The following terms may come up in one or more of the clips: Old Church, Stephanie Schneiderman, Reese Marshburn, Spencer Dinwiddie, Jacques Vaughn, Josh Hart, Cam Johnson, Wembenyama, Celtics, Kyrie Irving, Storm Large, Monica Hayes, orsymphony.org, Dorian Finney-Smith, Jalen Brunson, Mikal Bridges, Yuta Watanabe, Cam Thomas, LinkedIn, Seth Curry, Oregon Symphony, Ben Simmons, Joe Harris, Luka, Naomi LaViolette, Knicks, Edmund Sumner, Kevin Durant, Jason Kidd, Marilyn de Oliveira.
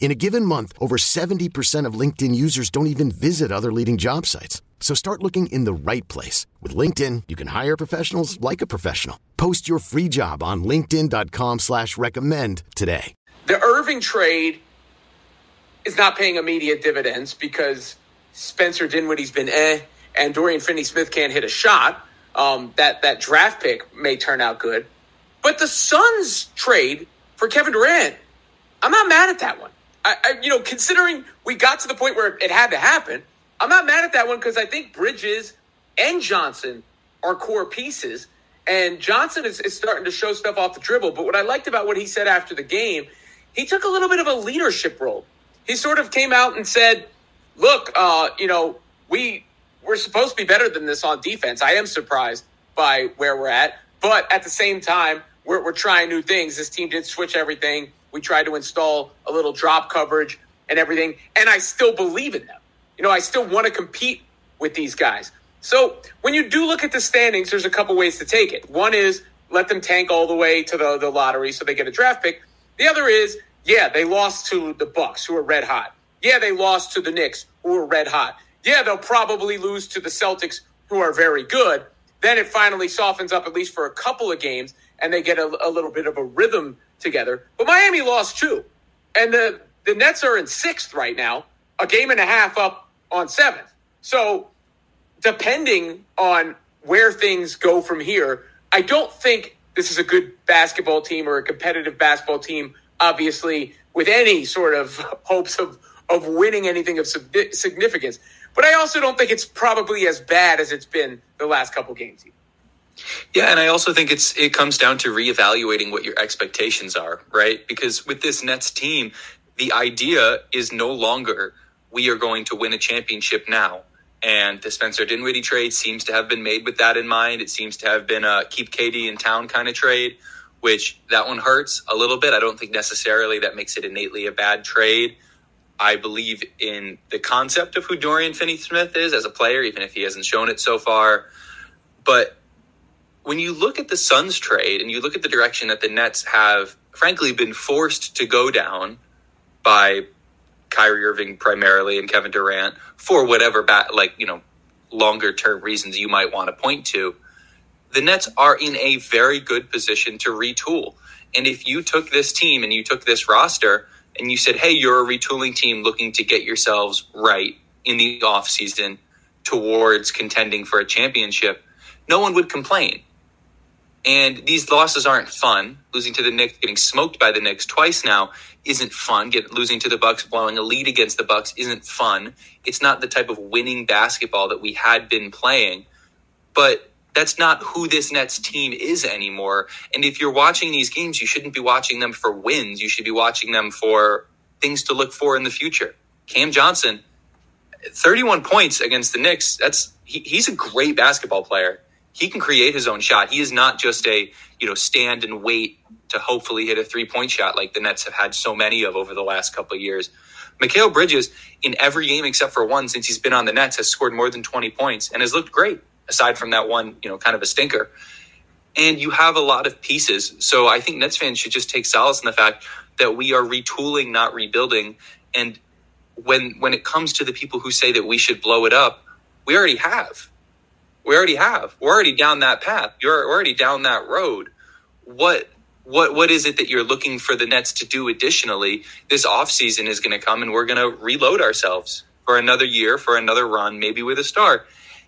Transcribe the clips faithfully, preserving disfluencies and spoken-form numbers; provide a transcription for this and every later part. In a given month, over seventy percent of LinkedIn users don't even visit other leading job sites. So start looking in the right place. With LinkedIn, you can hire professionals like a professional. Post your free job on linkedin dot com slash recommend today. The Irving trade is not paying immediate dividends because Spencer Dinwiddie's been eh, and Dorian Finney-Smith can't hit a shot. Um, that, that draft pick may turn out good. But the Suns trade for Kevin Durant, I'm not mad at that one. I, I, you know, considering we got to the point where it had to happen, I'm not mad at that one because I think Bridges and Johnson are core pieces. And Johnson is, is starting to show stuff off the dribble. But what I liked about what he said after the game, he took a little bit of a leadership role. He sort of came out and said, look, uh, you know, we, we're supposed to be better than this on defense. I am surprised by where we're at. But at the same time, we're, we're trying new things. This team didn't switch everything. We tried to install a little drop coverage and everything, and I still believe in them. You know, I still want to compete with these guys. So when you do look at the standings, there's a couple ways to take it. One is let them tank all the way to the, the lottery so they get a draft pick. The other is, yeah, they lost to the Bucks, who are red hot. Yeah, they lost to the Knicks, who are red hot. Yeah, they'll probably lose to the Celtics, who are very good. Then it finally softens up at least for a couple of games, and they get a, a little bit of a rhythm together. But Miami lost two. And the, the Nets are in sixth right now, a game and a half up on seventh. So depending on where things go from here, I don't think this is a good basketball team or a competitive basketball team, obviously, with any sort of hopes of, of winning anything of significance. But I also don't think it's probably as bad as it's been the last couple games either. Yeah, and I also think it's it comes down to reevaluating what your expectations are, right? Because with this Nets team, the idea is no longer we are going to win a championship now. And the Spencer Dinwiddie trade seems to have been made with that in mind. It seems to have been a keep K D in town kind of trade, which that one hurts a little bit. I don't think necessarily that makes it innately a bad trade. I believe in the concept of who Dorian Finney-Smith is as a player, even if he hasn't shown it so far. But when you look at the Suns trade and you look at the direction that the Nets have, frankly, been forced to go down by Kyrie Irving primarily and Kevin Durant for whatever, ba- like, you know, longer term reasons you might want to point to, the Nets are in a very good position to retool. And if you took this team and you took this roster and you said, hey, you're a retooling team looking to get yourselves right in the offseason towards contending for a championship, no one would complain. And these losses aren't fun. Losing to the Knicks, getting smoked by the Knicks twice now isn't fun. Get, losing to the Bucks, blowing a lead against the Bucks isn't fun. It's not the type of winning basketball that we had been playing. But that's not who this Nets team is anymore. And if you're watching these games, you shouldn't be watching them for wins. You should be watching them for things to look for in the future. Cam Johnson, thirty-one points against the Knicks. That's he, he's a great basketball player. He can create his own shot. He is not just a, you know, stand and wait to hopefully hit a three-point shot like the Nets have had so many of over the last couple of years. Mikal Bridges, in every game except for one since he's been on the Nets, has scored more than twenty points and has looked great, aside from that one, you know, kind of a stinker. And you have a lot of pieces. So I think Nets fans should just take solace in the fact that we are retooling, not rebuilding. And when when it comes to the people who say that we should blow it up, we already have. We already have. We're already down that path. You're already down that road. What what what is it that you're looking for the Nets to do additionally? This offseason is going to come and we're going to reload ourselves for another year, for another run, maybe with a star.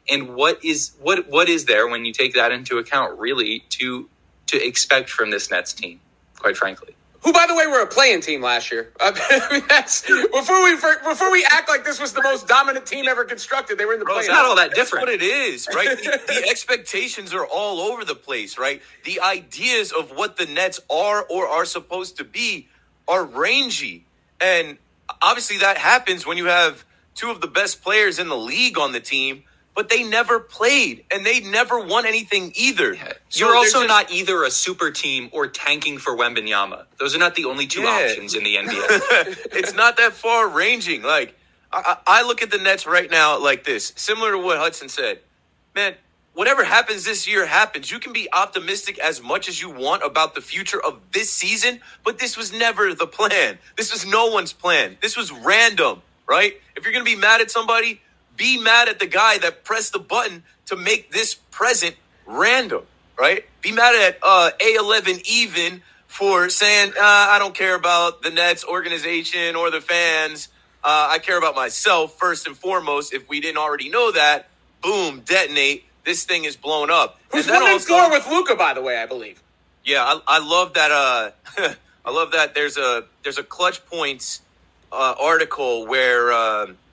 And what is what what is there when you take that into account really to to expect from this Nets team, quite frankly. Who, by the way, were a play-in team last year. I mean, that's before we before we act like this was the most dominant team ever constructed. They were in the play-in. It's not all that different. That's what it is, right? the, the expectations are all over the place, right? The ideas of what the Nets are or are supposed to be are rangy, and obviously that happens when you have two of the best players in the league on the team. But they never played, and they never won anything either. Yeah. So You're also just... not either a super team or tanking for Wembenyama. Those are not the only two yeah. options in the N B A. It's not that far-ranging. Like, I, I look at the Nets right now like this, similar to what Hudson said. Man, whatever happens this year happens. You can be optimistic as much as you want about the future of this season, but this was never the plan. This was no one's plan. This was random, right? If you're going to be mad at somebody, be mad at the guy that pressed the button to make this present random, right? Be mad at uh, A eleven even for saying, uh, I don't care about the Nets organization or the fans. Uh, I care about myself first and foremost. If we didn't already know that, boom, detonate. This thing is blown up. Who's won that score with Luka, by the way, I believe. Yeah, I, I love that. Uh, I love that. There's a there's a Clutch Points uh, article where um, –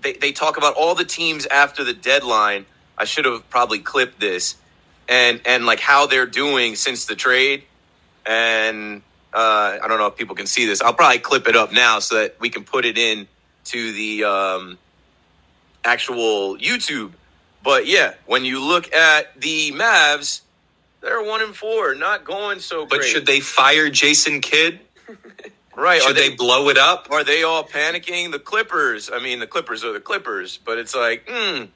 They they talk about all the teams after the deadline. I should have probably clipped this, and and like how they're doing since the trade. And uh, I don't know if people can see this. I'll probably clip it up now so that we can put it in to the um, actual YouTube. But yeah, when you look at the Mavs, they're one and four, not going so great. But should they fire Jason Kidd? Right. Should they, they blow it up? Are they all panicking? The Clippers. I mean, the Clippers are the Clippers, but it's like, hmm,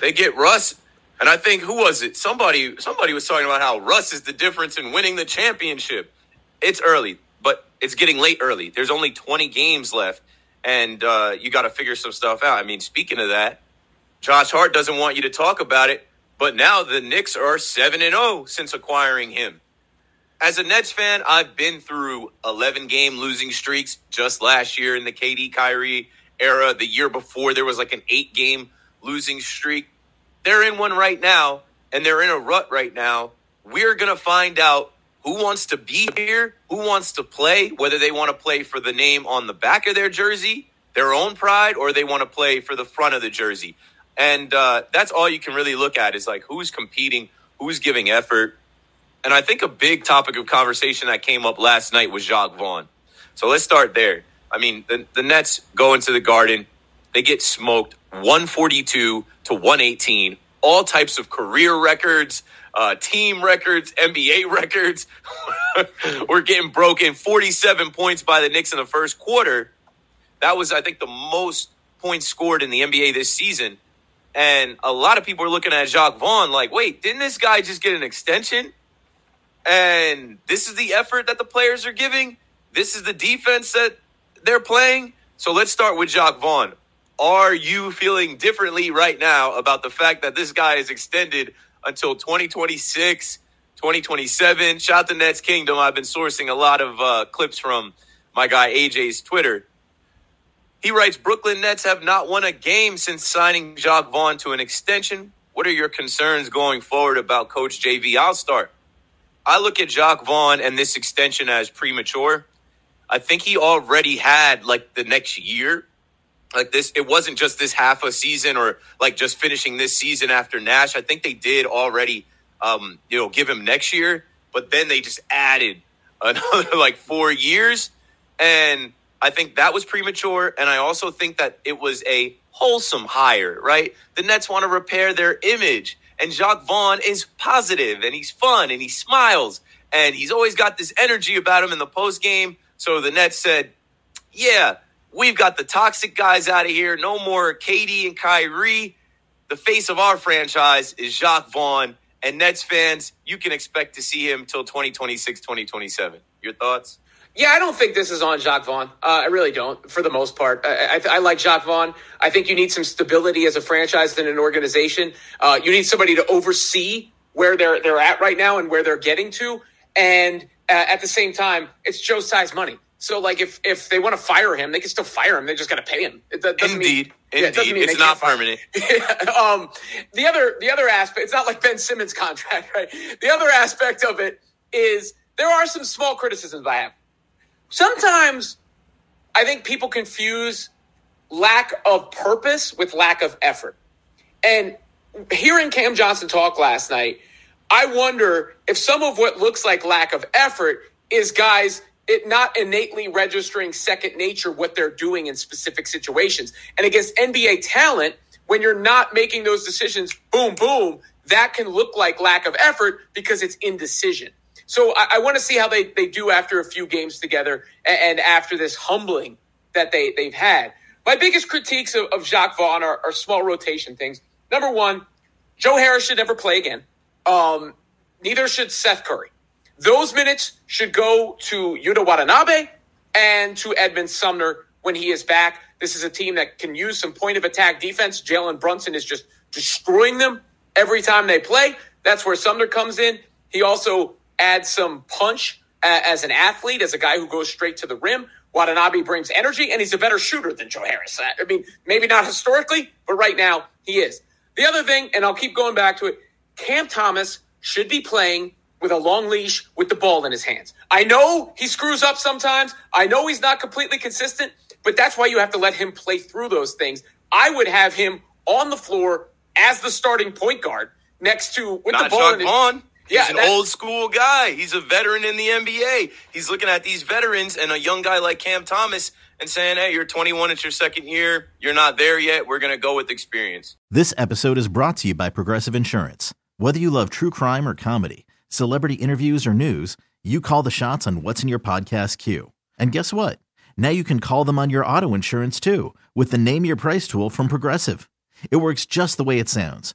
they get Russ. And I think, who was it? Somebody somebody was talking about how Russ is the difference in winning the championship. It's early, but it's getting late early. There's only twenty games left, and uh, you got to figure some stuff out. I mean, speaking of that, Josh Hart doesn't want you to talk about it, but now the Knicks are seven and oh since acquiring him. As a Nets fan, I've been through eleven-game losing streaks just last year in the K D Kyrie era. The year before, there was like an eight-game losing streak. They're in one right now, and they're in a rut right now. We're going to find out who wants to be here, who wants to play, whether they want to play for the name on the back of their jersey, their own pride, or they want to play for the front of the jersey. And uh, that's all you can really look at is like who's competing, who's giving effort. And I think a big topic of conversation that came up last night was Jacques Vaughn. So let's start there. I mean, the, the Nets go into the Garden. They get smoked one forty-two to one eighteen. All types of career records, uh, team records, N B A records were getting broken. forty-seven points by the Knicks in the first quarter. That was, I think, the most points scored in the N B A this season. And a lot of people are looking at Jacques Vaughn like, wait, didn't this guy just get an extension? And this is the effort that the players are giving. This is the defense that they're playing. So let's start with Jacques Vaughn. Are you feeling differently right now about the fact that this guy is extended until twenty twenty-six, twenty twenty-seven? Shout out to Nets Kingdom. I've been sourcing a lot of uh, clips from my guy A J's Twitter. He writes, Brooklyn Nets have not won a game since signing Jacques Vaughn to an extension. What are your concerns going forward about Coach J V? I'll start. I look at Jacques Vaughn and this extension as premature. I think he already had, like, the next year. Like, this, it wasn't just this half a season or, like, just finishing this season after Nash. I think they did already, um, you know, give him next year. But then they just added another, like, four years. And I think that was premature. And I also think that it was a wholesome hire, right? The Nets want to repair their image. And Jacques Vaughn is positive, and he's fun, and he smiles, and he's always got this energy about him in the postgame. So the Nets said, yeah, we've got the toxic guys out of here. No more K D and Kyrie. The face of our franchise is Jacques Vaughn. And Nets fans, you can expect to see him till twenty twenty-six, twenty twenty-seven. Your thoughts? Yeah, I don't think this is on Jacques Vaughn. Uh, I really don't, for the most part. I, I, I like Jacques Vaughn. I think you need some stability as a franchise and an organization. Uh, you need somebody to oversee where they're they're at right now and where they're getting to. And uh, at the same time, it's Joe Tsai's money. So, like, if, if they want to fire him, they can still fire him. They just got to pay him. It doesn't Indeed. Mean, Indeed. Yeah, it doesn't mean it's not permanent. yeah. um, the other the other aspect, it's not like Ben Simmons' contract, right? The other aspect of it is there are some small criticisms I have. Sometimes I think people confuse lack of purpose with lack of effort. And hearing Cam Johnson talk last night, I wonder if some of what looks like lack of effort is guys it not innately registering second nature what they're doing in specific situations. And against N B A talent, when you're not making those decisions, boom, boom, that can look like lack of effort because it's indecision. So I, I want to see how they, they do after a few games together and, and after this humbling that they, they've had. My biggest critiques of, of Jacques Vaughn are, are small rotation things. Number one, Joe Harris should never play again. Um, neither should Seth Curry. Those minutes should go to Yuta Watanabe and to Edmund Sumner when he is back. This is a team that can use some point of attack defense. Jalen Brunson is just destroying them every time they play. That's where Sumner comes in. He also adds some punch uh, as an athlete, as a guy who goes straight to the rim. Watanabe brings energy, and he's a better shooter than Joe Harris. I mean, maybe not historically, but right now he is. The other thing, and I'll keep going back to it, Cam Thomas should be playing with a long leash with the ball in his hands. I know he screws up sometimes. I know he's not completely consistent, but that's why you have to let him play through those things. I would have him on the floor as the starting point guard next to with not the ball in his hands. He's yeah, an old school guy. He's a veteran in the N B A. He's looking at these veterans and a young guy like Cam Thomas and saying, hey, you're twenty-one. It's your second year. You're not there yet. We're going to go with experience. This episode is brought to you by Progressive Insurance. Whether you love true crime or comedy, celebrity interviews or news, you call the shots on what's in your podcast queue. And guess what? Now you can call them on your auto insurance too with the Name Your Price tool from Progressive. It works just the way it sounds.